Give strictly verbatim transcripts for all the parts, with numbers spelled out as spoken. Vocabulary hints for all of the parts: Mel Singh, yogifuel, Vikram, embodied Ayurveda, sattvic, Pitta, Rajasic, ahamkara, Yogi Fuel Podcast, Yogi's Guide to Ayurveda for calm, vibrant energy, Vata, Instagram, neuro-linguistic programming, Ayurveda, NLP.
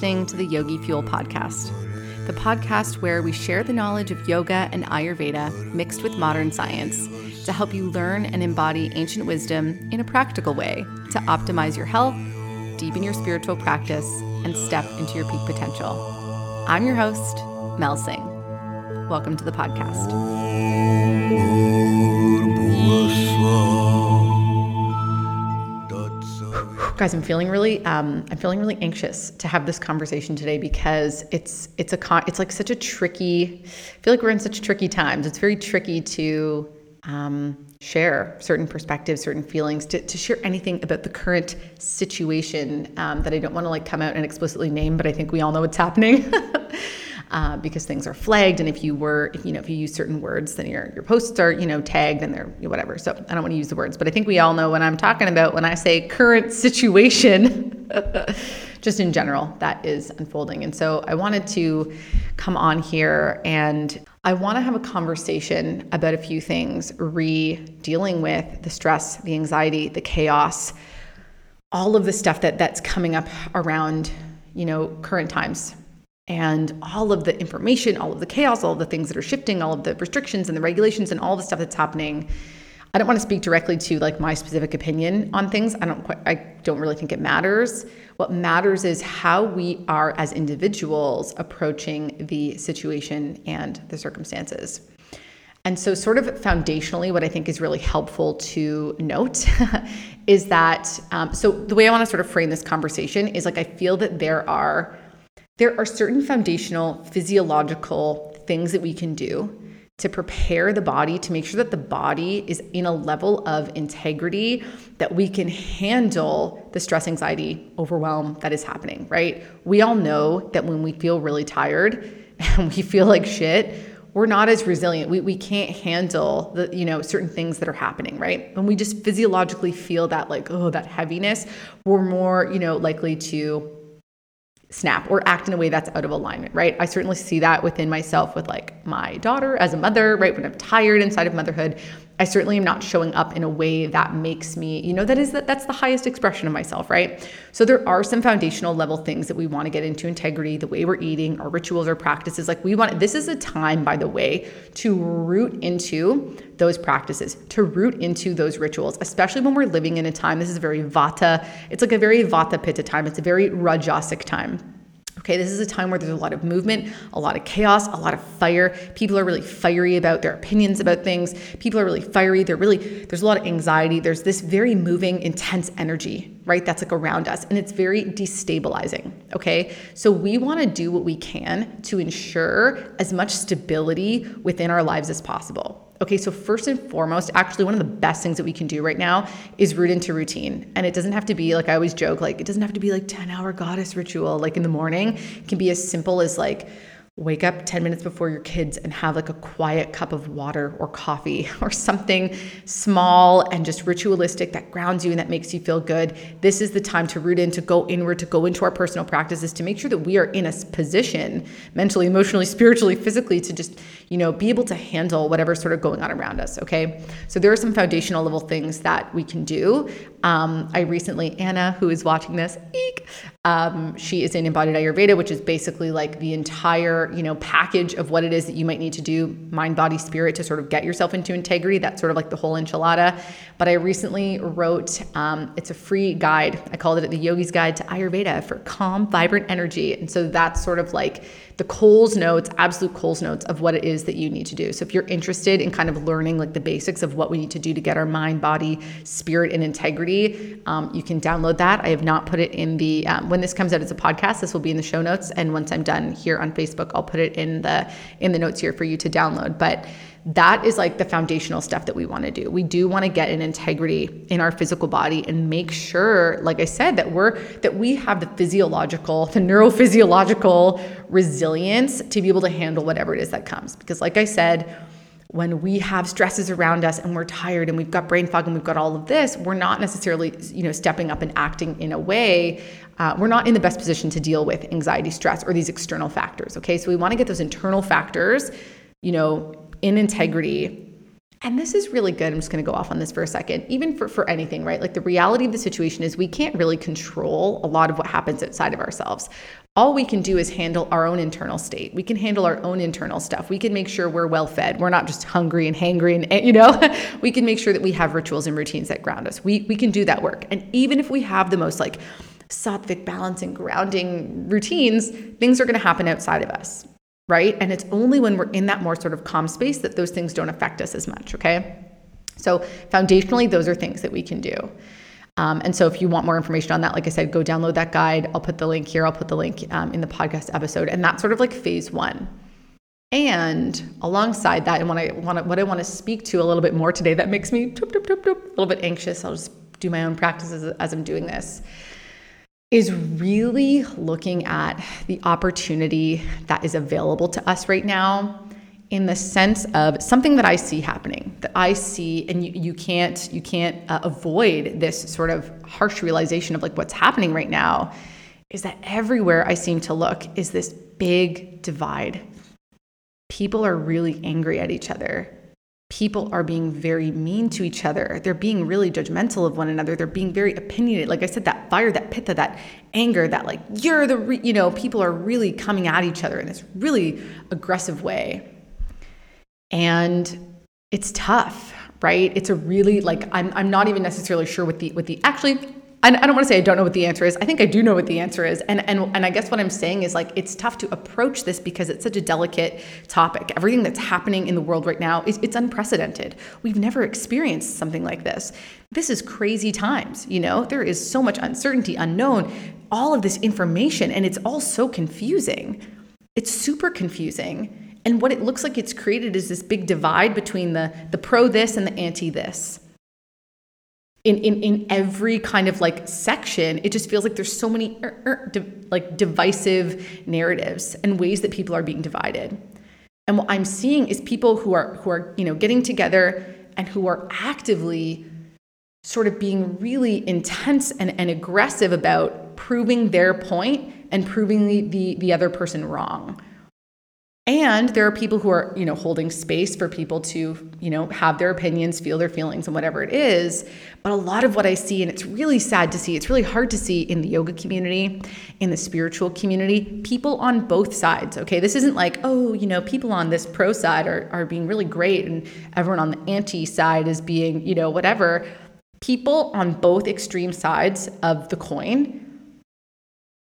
listening to the Yogi Fuel Podcast, the podcast where we share the knowledge of yoga and Ayurveda mixed with modern science to help you learn and embody ancient wisdom in a practical way to optimize your health, deepen your spiritual practice, and step into your peak potential. I'm your host, Mel Singh. Welcome to the podcast. Guys, I'm feeling really, um, I'm feeling really anxious to have this conversation today because it's, it's a con- it's like such a tricky, I feel like we're in such tricky times. It's very tricky to, um, share certain perspectives, certain feelings, to, to share anything about the current situation um, that I don't want to like come out and explicitly name, but I think we all know what's happening uh, because things are flagged. And if you were, if, you know, if you use certain words, then your, your posts are, you know, tagged and they're whatever. So I don't want to use the words, but I think we all know what I'm talking about when I say current situation, just in general, that is unfolding. And so I wanted to come on here and I want to have a conversation about a few things, re-dealing with the stress, the anxiety, the chaos, all of the stuff that that's coming up around, you know, current times, and all of the information, all of the chaos, all of the things that are shifting, all of the restrictions and the regulations and all the stuff that's happening. I don't want to speak directly to like my specific opinion on things. I don't quite, I don't really think it matters. What matters is how we are as individuals approaching the situation and the circumstances. And so sort of foundationally, what I think is really helpful to note is that, um, so the way I want to sort of frame this conversation is like, I feel that there are, there are certain foundational physiological things that we can do to prepare the body, to make sure that the body is in a level of integrity that we can handle the stress, anxiety, overwhelm that is happening, right? We all know that when we feel really tired and we feel like shit, we're not as resilient. We we can't handle the, you know, certain things that are happening, right? When we just physiologically feel that like, oh, that heaviness, we're more, you know, likely to snap or act in a way that's out of alignment, right? I certainly see that within myself with like my daughter as a mother, right? When I'm tired inside of motherhood, I certainly am not showing up in a way that makes me, you know, that is that that's the highest expression of myself, right? So there are some foundational level things that we want to get into: integrity, the way we're eating, our rituals, our practices. Like we want, this is a time, by the way, to root into those practices, to root into those rituals, especially when we're living in a time, this is very Vata. It's like a very Vata Pitta time. It's a very Rajasic time. Okay, this is a time where there's a lot of movement, a lot of chaos, a lot of fire. People are really fiery about their opinions about things. People are really fiery. They're really, there's a lot of anxiety. There's this very moving, intense energy, right? That's like around us, and it's very destabilizing, okay? So we wanna do what we can to ensure as much stability within our lives as possible. Okay, so first and foremost, actually one of the best things that we can do right now is root into routine. And it doesn't have to be, like I always joke, like it doesn't have to be like ten hour goddess ritual, like in the morning. It can be as simple as like wake up ten minutes before your kids and have like a quiet cup of water or coffee or something small and just ritualistic that grounds you and that makes you feel good. This is the time to root in, to go inward, to go into our personal practices, to make sure that we are in a position mentally, emotionally, spiritually, physically to just, you know, be able to handle whatever's sort of going on around us, okay? So there are some foundational level things that we can do. Um, I recently, Anna, who is watching this, eek, um, she is in Embodied Ayurveda, which is basically like the entire you know, package of what it is that you might need to do, mind, body, spirit, to sort of get yourself into integrity. That's sort of like the whole enchilada. But I recently wrote, um, it's a free guide. I called it the Yogi's Guide to Ayurveda for Calm, Vibrant Energy. And so that's sort of like the Coles notes, absolute Coles notes of what it is that you need to do. So if you're interested in kind of learning like the basics of what we need to do to get our mind, body, spirit, and integrity, um, you can download that. I have not put it in the, um, when this comes out as a podcast, this will be in the show notes. And once I'm done here on Facebook, I'll put it in the in the notes here for you to download. But that is like the foundational stuff that we want to do. We do want to get an integrity in our physical body and make sure, like I said, that we're that we have the physiological, the neurophysiological resilience to be able to handle whatever it is that comes. Because like I said, when we have stresses around us and we're tired and we've got brain fog and we've got all of this, we're not necessarily, you know, stepping up and acting in a way. Uh, we're not in the best position to deal with anxiety, stress, or these external factors. Okay, so we want to get those internal factors, you know, in integrity And this is really good. I'm just going to go off on this for a second, even for, for anything, right? Like the reality of the situation is we can't really control a lot of what happens outside of ourselves. All we can do is handle our own internal state. We can handle our own internal stuff. We can make sure we're well fed. We're not just hungry and hangry and, you know, we can make sure that we have rituals and routines that ground us. We, we can do that work. And even if we have the most like sattvic balance and grounding routines, things are going to happen outside of us, right? And it's only when we're in that more sort of calm space that those things don't affect us as much, okay? So foundationally, those are things that we can do. Um, and so if you want more information on that, like I said, go download that guide. I'll put the link here. I'll put the link um, in the podcast episode. And that's sort of like phase one. And alongside that, and what I want to, what I want to speak to a little bit more today that makes me toop, toop, toop, toop, a little bit anxious, I'll just do my own practices as, as I'm doing this, is really looking at the opportunity that is available to us right now, in the sense of something that I see happening, that I see, and you, you can't you can't uh, avoid this sort of harsh realization of like what's happening right now, is that everywhere I seem to look is this big divide. People are really angry at each other. People are being very mean to each other. They're being really judgmental of one another. They're being very opinionated. Like I said, that fire, that pitta, that anger, that like, you're the, re-, you know, people are really coming at each other in this really aggressive way. And it's tough, right? It's a really like, I'm I'm not even necessarily sure what the, what the, actually, I, I don't want to say I don't know what the answer is. I think I do know what the answer is. And, and, and I guess what I'm saying is like, it's tough to approach this because it's such a delicate topic. Everything that's happening in the world right now is, it's unprecedented. We've never experienced something like this. This is crazy times. You know, there is so much uncertainty, unknown, all of this information, and it's all so confusing. It's super confusing. And what it looks like it's created is this big divide between the, the pro this and the anti this. In, in, in every kind of like section, it just feels like there's so many er, er, di- like divisive narratives and ways that people are being divided. And what I'm seeing is people who are, who are, you know, getting together and who are actively sort of being really intense and, and aggressive about proving their point and proving the, the, the other person wrong. And there are people who are, you know, holding space for people to, you know, have their opinions, feel their feelings and whatever it is. But a lot of what I see, and it's really sad to see, it's really hard to see in the yoga community, in the spiritual community, people on both sides, okay? This isn't like, oh, you know, people on this pro side are, are being really great and everyone on the anti side is being, you know, whatever. People on both extreme sides of the coin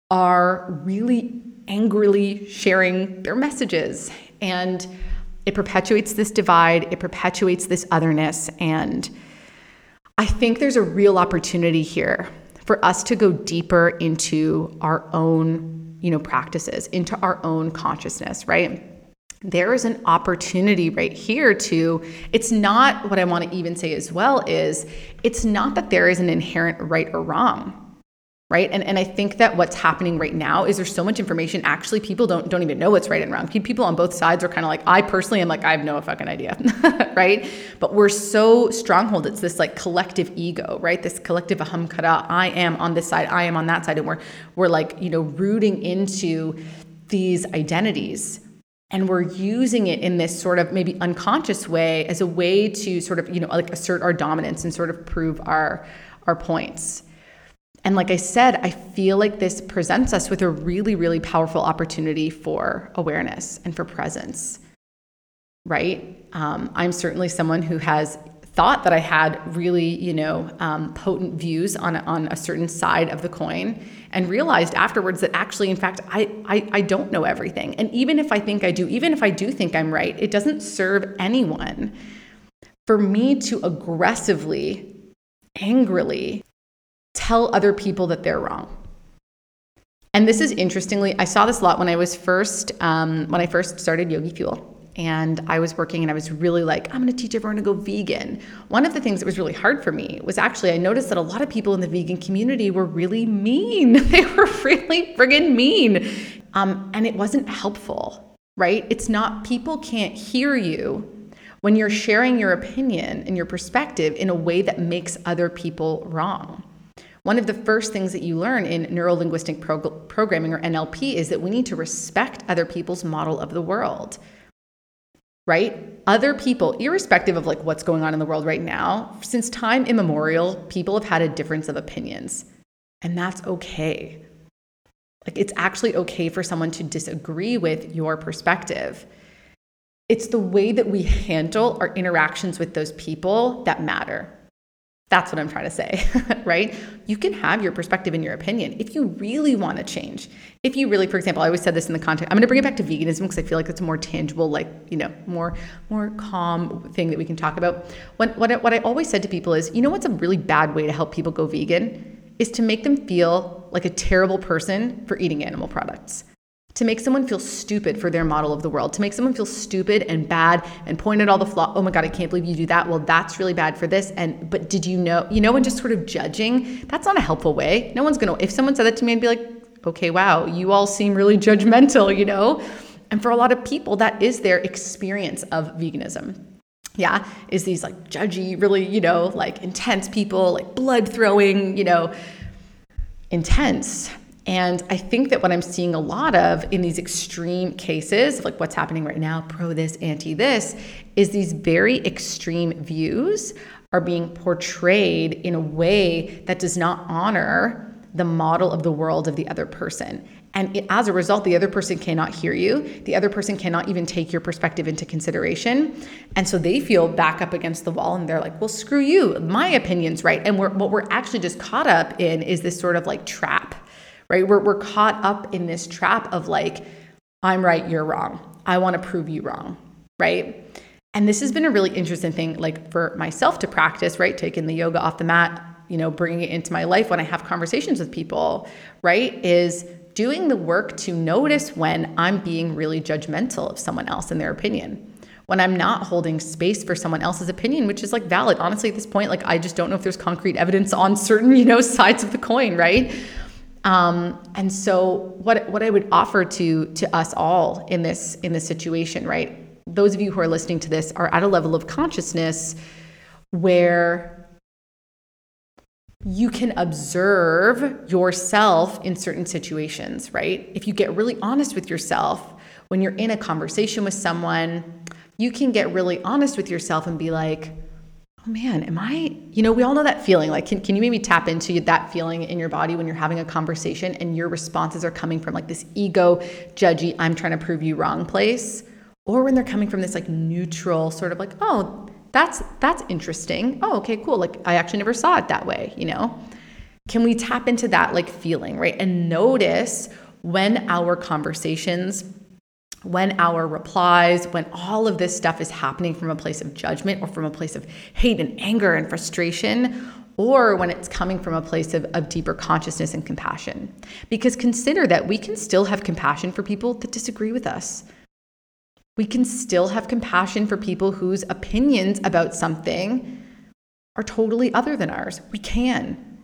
are really angrily sharing their messages, and it perpetuates this divide, it perpetuates this otherness. And I think there's a real opportunity here for us to go deeper into our own, you know, practices, into our own consciousness, right? There is an opportunity right here to, it's not what I want to even say as well is, it's not that there is an inherent right or wrong. Right. And and I think that what's happening right now is there's so much information. Actually, people don't don't even know what's right and wrong. People on both sides are kind of like, I personally am like, I have no fucking idea. Right. But we're so stronghold. It's this like collective ego, right? This collective ahamkara. I am on this side. I am on that side. And we're we're like, you know, rooting into these identities. And we're using it in this sort of maybe unconscious way as a way to sort of, you know, like assert our dominance and sort of prove our our points. And like I said, I feel like this presents us with a really, really powerful opportunity for awareness and for presence, right? Um, I'm certainly someone who has thought that I had really, you know, um, potent views on, on a certain side of the coin, and realized afterwards that actually, in fact, I, I, I don't know everything. And even if I think I do, even if I do think I'm right, it doesn't serve anyone for me to aggressively, angrily tell other people that they're wrong. And this is interestingly, I saw this a lot when I was first, um, when I first started Yogi Fuel, and I was working and I was really like, I'm going to teach everyone to go vegan. One of the things that was really hard for me was actually, I noticed that a lot of people in the vegan community were really mean. They were really friggin' mean. Um, and it wasn't helpful, right? It's not, people can't hear you when you're sharing your opinion and your perspective in a way that makes other people wrong. One of the first things that you learn in neuro-linguistic prog- programming or N L P is that we need to respect other people's model of the world. right? Other people, irrespective of like what's going on in the world right now, since time immemorial, people have had a difference of opinions. And that's okay. Like, it's actually okay for someone to disagree with your perspective. It's the way that we handle our interactions with those people that matter. That's what I'm trying to say, right? You can have your perspective and your opinion if you really want to change. If you really, for example, I always said this in the context, I'm going to bring it back to veganism because I feel like it's a more tangible, like, you know, more more calm thing that we can talk about. When, what, I, what I always said to people is, you know what's a really bad way to help people go vegan? Is to make them feel like a terrible person for eating animal products. To make someone feel stupid for their model of the world. To make someone feel stupid and bad and point at all the flaws. Oh my God, I can't believe you do that. Well, that's really bad for this. And but did you know, you know, and just sort of judging, that's not a helpful way. No one's gonna, if someone said that to me, I'd be like, okay, wow, you all seem really judgmental, you know? And for a lot of people, that is their experience of veganism. Yeah, is these like judgy, really, you know, like intense people, like blood throwing, you know, intense. And I think that what I'm seeing a lot of in these extreme cases, like what's happening right now, pro this, anti this, is these very extreme views are being portrayed in a way that does not honor the model of the world of the other person. And it, as a result, the other person cannot hear you. The other person cannot even take your perspective into consideration. And so they feel back up against the wall and they're like, well, screw you, my opinion's right. And we're, what we're actually just caught up in is this sort of like trap, right? We're, we're caught up in this trap of like, I'm right, you're wrong. I want to prove you wrong, right? And this has been a really interesting thing, like for myself to practice, right? Taking the yoga off the mat, you know, bringing it into my life when I have conversations with people, right? Is doing the work to notice when I'm being really judgmental of someone else and their opinion, when I'm not holding space for someone else's opinion, which is like valid. Honestly, at this point, like, I just don't know if there's concrete evidence on certain, you know, sides of the coin, right? Um, and so what, what I would offer to, to us all in this, in this situation, right? Those of you who are listening to this are at a level of consciousness where you can observe yourself in certain situations, right? If you get really honest with yourself, when you're in a conversation with someone, you can get really honest with yourself and be like, oh man, am I, you know, we all know that feeling. Like, can, can you maybe tap into that feeling in your body when you're having a conversation and your responses are coming from like this ego, judgy, I'm trying to prove you wrong place, or when they're coming from this like neutral sort of like, oh, That's that's interesting. Oh, okay, cool. Like, I actually never saw it that way, you know? Can we tap into that like feeling, right? And notice when our conversations, when our replies, when all of this stuff is happening from a place of judgment or from a place of hate and anger and frustration, or when it's coming from a place of, of deeper consciousness and compassion. Because consider that we can still have compassion for people that disagree with us. We can still have compassion for people whose opinions about something are totally other than ours. We can.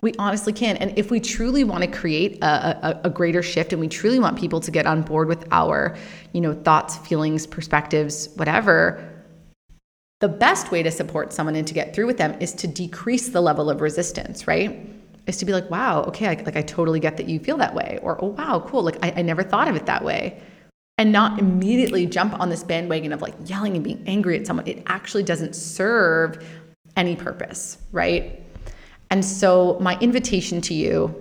We honestly can. And if we truly want to create a, a, a greater shift and we truly want people to get on board with our, you know, thoughts, feelings, perspectives, whatever, the best way to support someone and to get through with them is to decrease the level of resistance, right? Is to be like, wow, okay, I, like I totally get that you feel that way. Or, oh, wow, cool. Like I, I never thought of it that way. And not immediately jump on this bandwagon of like yelling and being angry at someone. It actually doesn't serve any purpose, right? And so my invitation to you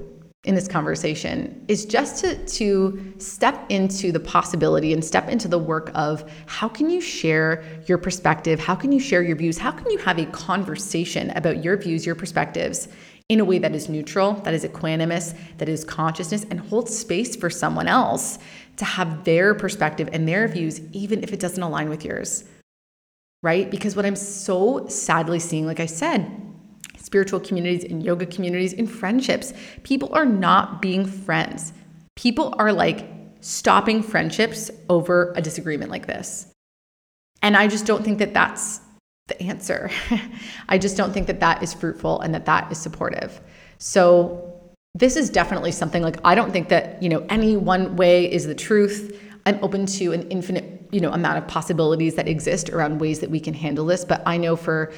in this conversation is just to, to step into the possibility and step into the work of how can you share your perspective? How can you share your views? How can you have a conversation about your views, your perspectives in a way that is neutral, that is equanimous, that is consciousness, and hold space for someone else to have their perspective and their views, even if it doesn't align with yours, right? Because what I'm so sadly seeing, like I said, spiritual communities and yoga communities and friendships, people are not being friends. People are like stopping friendships over a disagreement like this. And I just don't think that that's the answer. I just don't think that that is fruitful and that that is supportive. So this is definitely something like, I don't think that, you know, any one way is the truth. I'm open to an infinite, you know, amount of possibilities that exist around ways that we can handle this. But I know for,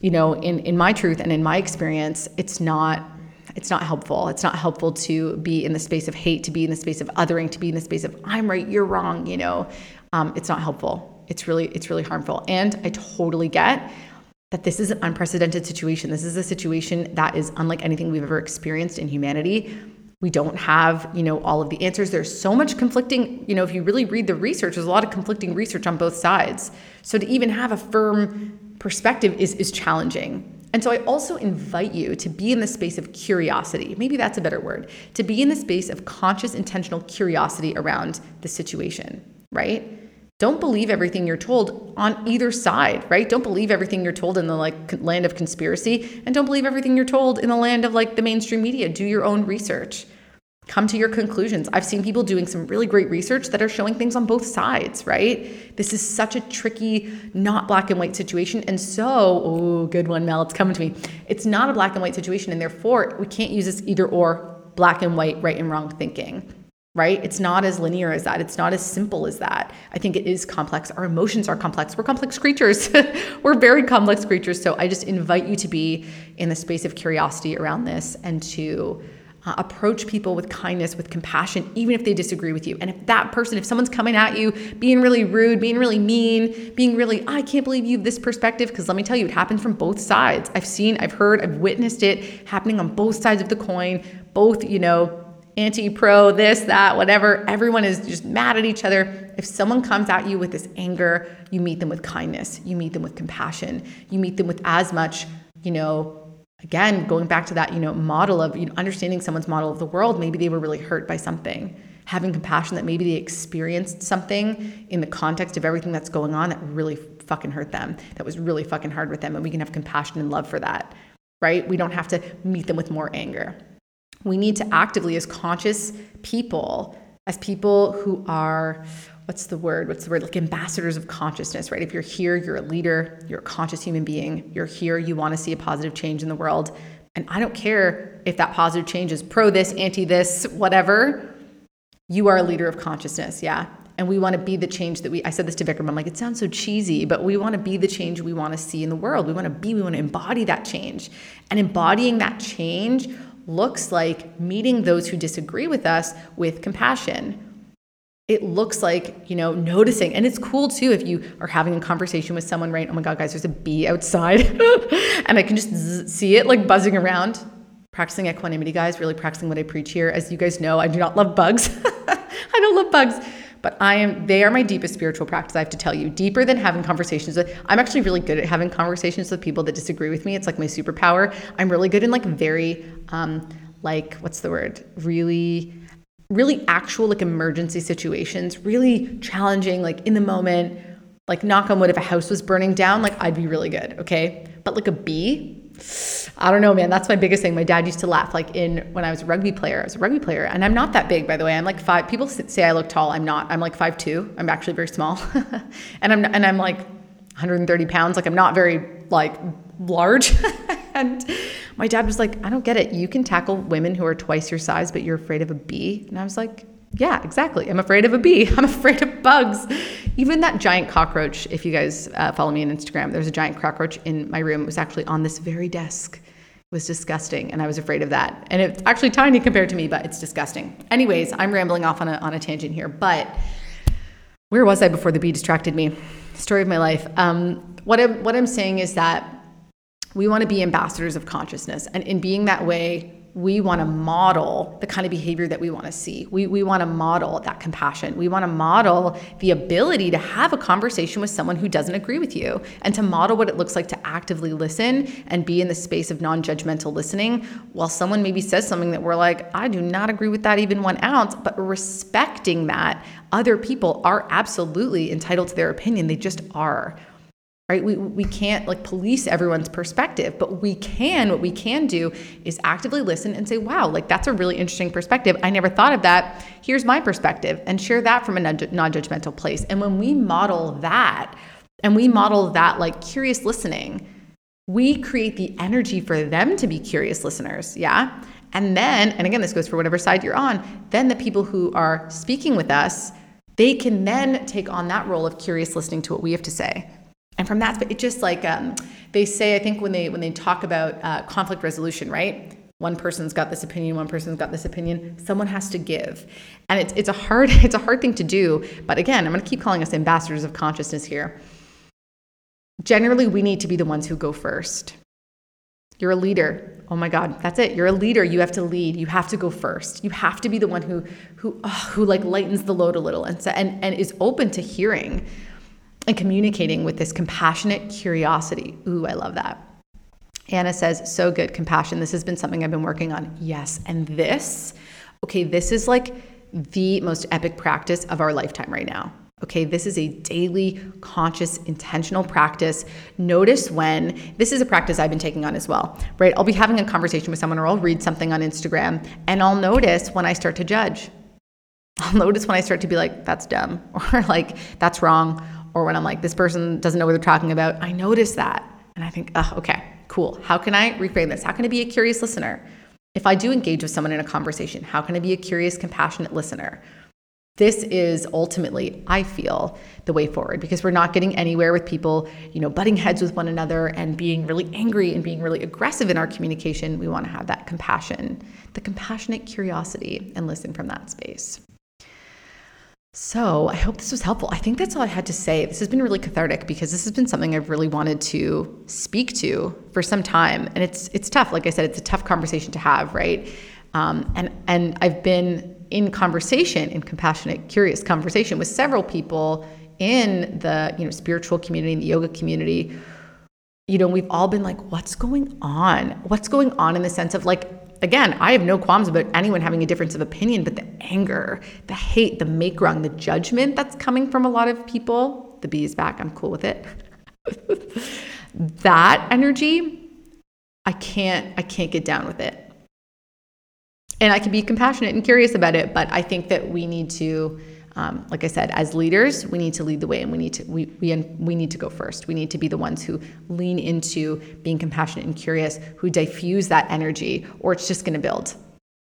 you know, in, in my truth and in my experience, it's not, it's not helpful. It's not helpful to be in the space of hate, to be in the space of othering, to be in the space of I'm right, you're wrong. You know, um, it's not helpful. It's really, it's really harmful. And I totally get that this is an unprecedented situation. This is a situation that is unlike anything we've ever experienced in humanity. We don't have, you know, all of the answers. There's so much conflicting, you know, if you really read the research, there's a lot of conflicting research on both sides. So to even have a firm perspective is, is challenging. And so I also invite you to be in the space of curiosity. Maybe that's a better word. To be in the space of conscious, intentional curiosity around the situation, right? Don't believe everything you're told on either side, right? Don't believe everything you're told in the like land of conspiracy, and don't believe everything you're told in the land of like the mainstream media. Do your own research. Come to your conclusions. I've seen people doing some really great research that are showing things on both sides, right? This is such a tricky, not black and white situation. And so, oh, good one, Mel, it's coming to me. It's not a black and white situation, and therefore we can't use this either or black and white, right and wrong thinking, right? It's not as linear as that. It's not as simple as that. I think it is complex. Our emotions are complex. We're complex creatures. We're very complex creatures. So I just invite you to be in the space of curiosity around this and to Uh, approach people with kindness, with compassion, even if they disagree with you. And if that person, if someone's coming at you, being really rude, being really mean, being really, I can't believe you have this perspective, because let me tell you, it happens from both sides. I've seen, I've heard, I've witnessed it happening on both sides of the coin, both, you know, anti-pro, this, that, whatever. Everyone is just mad at each other. If someone comes at you with this anger, you meet them with kindness. You meet them with compassion. You meet them with as much, you know, again, going back to that, you know, model of, you know, understanding someone's model of the world. Maybe they were really hurt by something. Having compassion that maybe they experienced something in the context of everything that's going on that really fucking hurt them. That was really fucking hard with them. And we can have compassion and love for that, right? We don't have to meet them with more anger. We need to actively, as conscious people, as people who are... What's the word? What's the word? Like ambassadors of consciousness, right? If you're here, you're a leader, you're a conscious human being, you're here, you want to see a positive change in the world. And I don't care if that positive change is pro this, anti this, whatever, you are a leader of consciousness. Yeah. And we want to be the change that we, I said this to Vikram, I'm like, it sounds so cheesy, but we want to be the change we want to see in the world. We want to be, we want to embody that change. And embodying that change looks like meeting those who disagree with us with compassion. It looks like, you know, noticing. And it's cool too if you are having a conversation with someone, right? Oh my God, guys, there's a bee outside and I can just zzz, see it like buzzing around. Practicing equanimity, guys, really practicing what I preach here. As you guys know, I do not love bugs. I don't love bugs, but I am, they are my deepest spiritual practice. I have to tell you, deeper than having conversations with, I'm actually really good at having conversations with people that disagree with me. It's like my superpower. I'm really good in like very, um, like, what's the word? Really... really actual like emergency situations, really challenging, like in the moment, like knock on wood, if a house was burning down, like I'd be really good. Okay. But like a bee, I don't know, man, that's my biggest thing. My dad used to laugh like in, when I was a rugby player, I was a rugby player and I'm not that big, by the way. I'm like five, people say I look tall. I'm not, I'm like five, two, I'm actually very small and I'm, and I'm like one hundred thirty pounds. Like I'm not very like large. And my dad was like, I don't get it. You can tackle women who are twice your size, but you're afraid of a bee. And I was like, yeah, exactly. I'm afraid of a bee. I'm afraid of bugs. Even that giant cockroach, if you guys uh, follow me on Instagram, there's a giant cockroach in my room. It was actually on this very desk. It was disgusting. And I was afraid of that. And it's actually tiny compared to me, but it's disgusting. Anyways, I'm rambling off on a, on a tangent here, but where was I before the bee distracted me? Story of my life. Um, what I'm, what I'm saying is that we want to be ambassadors of consciousness. And in being that way, we want to model the kind of behavior that we want to see. We we want to model that compassion. We want to model the ability to have a conversation with someone who doesn't agree with you and to model what it looks like to actively listen and be in the space of non-judgmental listening while someone maybe says something that we're like, I do not agree with that even one ounce, but respecting that other people are absolutely entitled to their opinion. They just are. Right? We, we can't like police everyone's perspective, but we can, what we can do is actively listen and say, wow, like that's a really interesting perspective. I never thought of that. Here's my perspective, and share that from a non-judgmental place. And when we model that and we model that like curious listening, we create the energy for them to be curious listeners. Yeah. And then, and again, this goes for whatever side you're on, then the people who are speaking with us, they can then take on that role of curious listening to what we have to say. And from that, it's just like um, they say, I think when they when they talk about uh, conflict resolution, right? one person's got this opinion, one person's got this opinion, someone has to give. And it's it's a hard it's a hard thing to do. But again, I'm going to keep calling us ambassadors of consciousness here. Generally, we need to be the ones who go first. You're a leader. Oh my God, that's it. You're a leader. You have to lead. You have to go first. You have to be the one who who oh, who like lightens the load a little and, and and is open to hearing and communicating with this compassionate curiosity. Ooh, I love that. Anna says, so good, compassion. This has been something I've been working on. Yes, and this, okay, this is like the most epic practice of our lifetime right now. Okay, this is a daily, conscious, intentional practice. Notice when, this is a practice I've been taking on as well, right? I'll be having a conversation with someone or I'll read something on Instagram and I'll notice when I start to judge. I'll notice when I start to be like, that's dumb, or like, that's wrong, or when I'm like, this person doesn't know what they're talking about. I notice that and I think, oh, okay. Cool. How can I reframe this? How can I be a curious listener? If I do engage with someone in a conversation, how can I be a curious, compassionate listener? This is ultimately, I feel, the way forward, because we're not getting anywhere with people, you know, butting heads with one another and being really angry and being really aggressive in our communication. We want to have that compassion, the compassionate curiosity, and listen from that space. So I hope this was helpful. I think that's all I had to say. This has been really cathartic because this has been something I've really wanted to speak to for some time. And it's it's tough. Like I said, it's a tough conversation to have, right? Um, and, and I've been in conversation, in compassionate, curious conversation with several people in the, you know, spiritual community, in the yoga community. You know, we've all been like, what's going on? What's going on in the sense of like, again, I have no qualms about anyone having a difference of opinion, but the anger, the hate, the make wrong, the judgment that's coming from a lot of people, the bee is back, I'm cool with it. That energy, I can't, I can't get down with it. And I can be compassionate and curious about it, but I think that we need to, um, like I said, as leaders, we need to lead the way, and we need to, we, we, we need to go first. We need to be the ones who lean into being compassionate and curious, who diffuse that energy, or it's just going to build.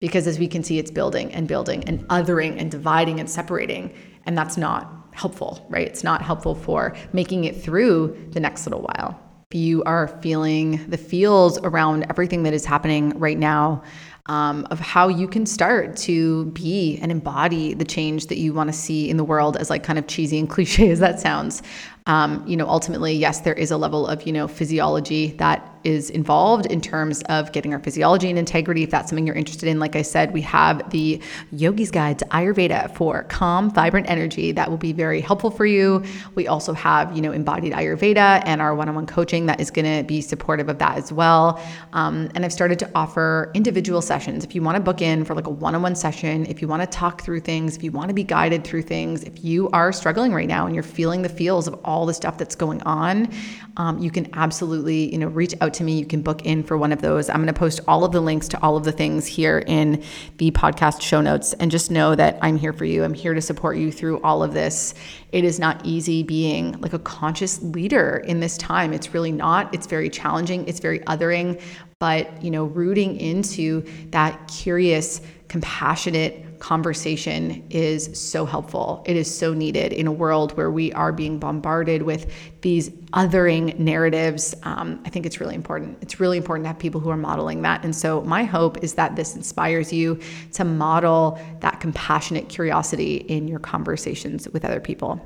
Because as we can see, it's building and building and othering and dividing and separating. And that's not helpful, right? It's not helpful for making it through the next little while. You are feeling the feels around everything that is happening right now, um, of how you can start to be and embody the change that you want to see in the world, as like kind of cheesy and cliche as that sounds. Um, you know, ultimately, yes, there is a level of, you know, physiology that is involved in terms of getting our physiology in integrity. If that's something you're interested in, like I said, we have the Yogi's Guide to Ayurveda for Calm, Vibrant Energy. That will be very helpful for you. We also have, you know, embodied Ayurveda and our one-on-one coaching that is going to be supportive of that as well. Um, and I've started to offer individual sessions. If you want to book in for like a one-on-one session, if you want to talk through things, if you want to be guided through things, if you are struggling right now and you're feeling the feels of all the stuff that's going on, um, you can absolutely, you know, reach out to me. You can book in for one of those. I'm going to post all of the links to all of the things here in the podcast show notes, and just know that I'm here for you. I'm here to support you through all of this. It is not easy being like a conscious leader in this time. It's really not. It's very challenging. It's very othering, but, you know, rooting into that curious, compassionate conversation is so helpful. It is so needed in a world where we are being bombarded with these othering narratives. Um, I think it's really important. It's really important to have people who are modeling that. And so my hope is that this inspires you to model that compassionate curiosity in your conversations with other people.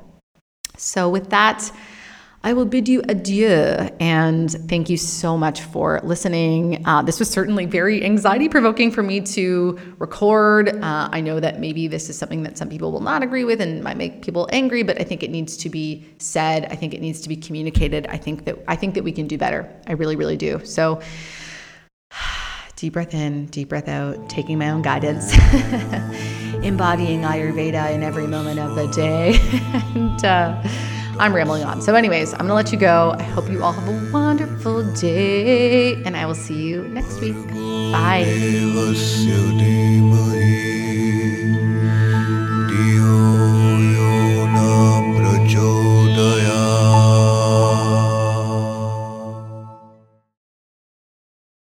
So with that, I will bid you adieu, and thank you so much for listening. Uh, this was certainly very anxiety-provoking for me to record. Uh, I know that maybe this is something that some people will not agree with and might make people angry, but I think it needs to be said. I think it needs to be communicated. I think that I think that we can do better. I really, really do. So deep breath in, deep breath out, taking my own guidance, embodying Ayurveda in every moment of the day. and... Uh, I'm rambling on. So anyways, I'm going to let you go. I hope you all have a wonderful day, and I will see you next week. Bye.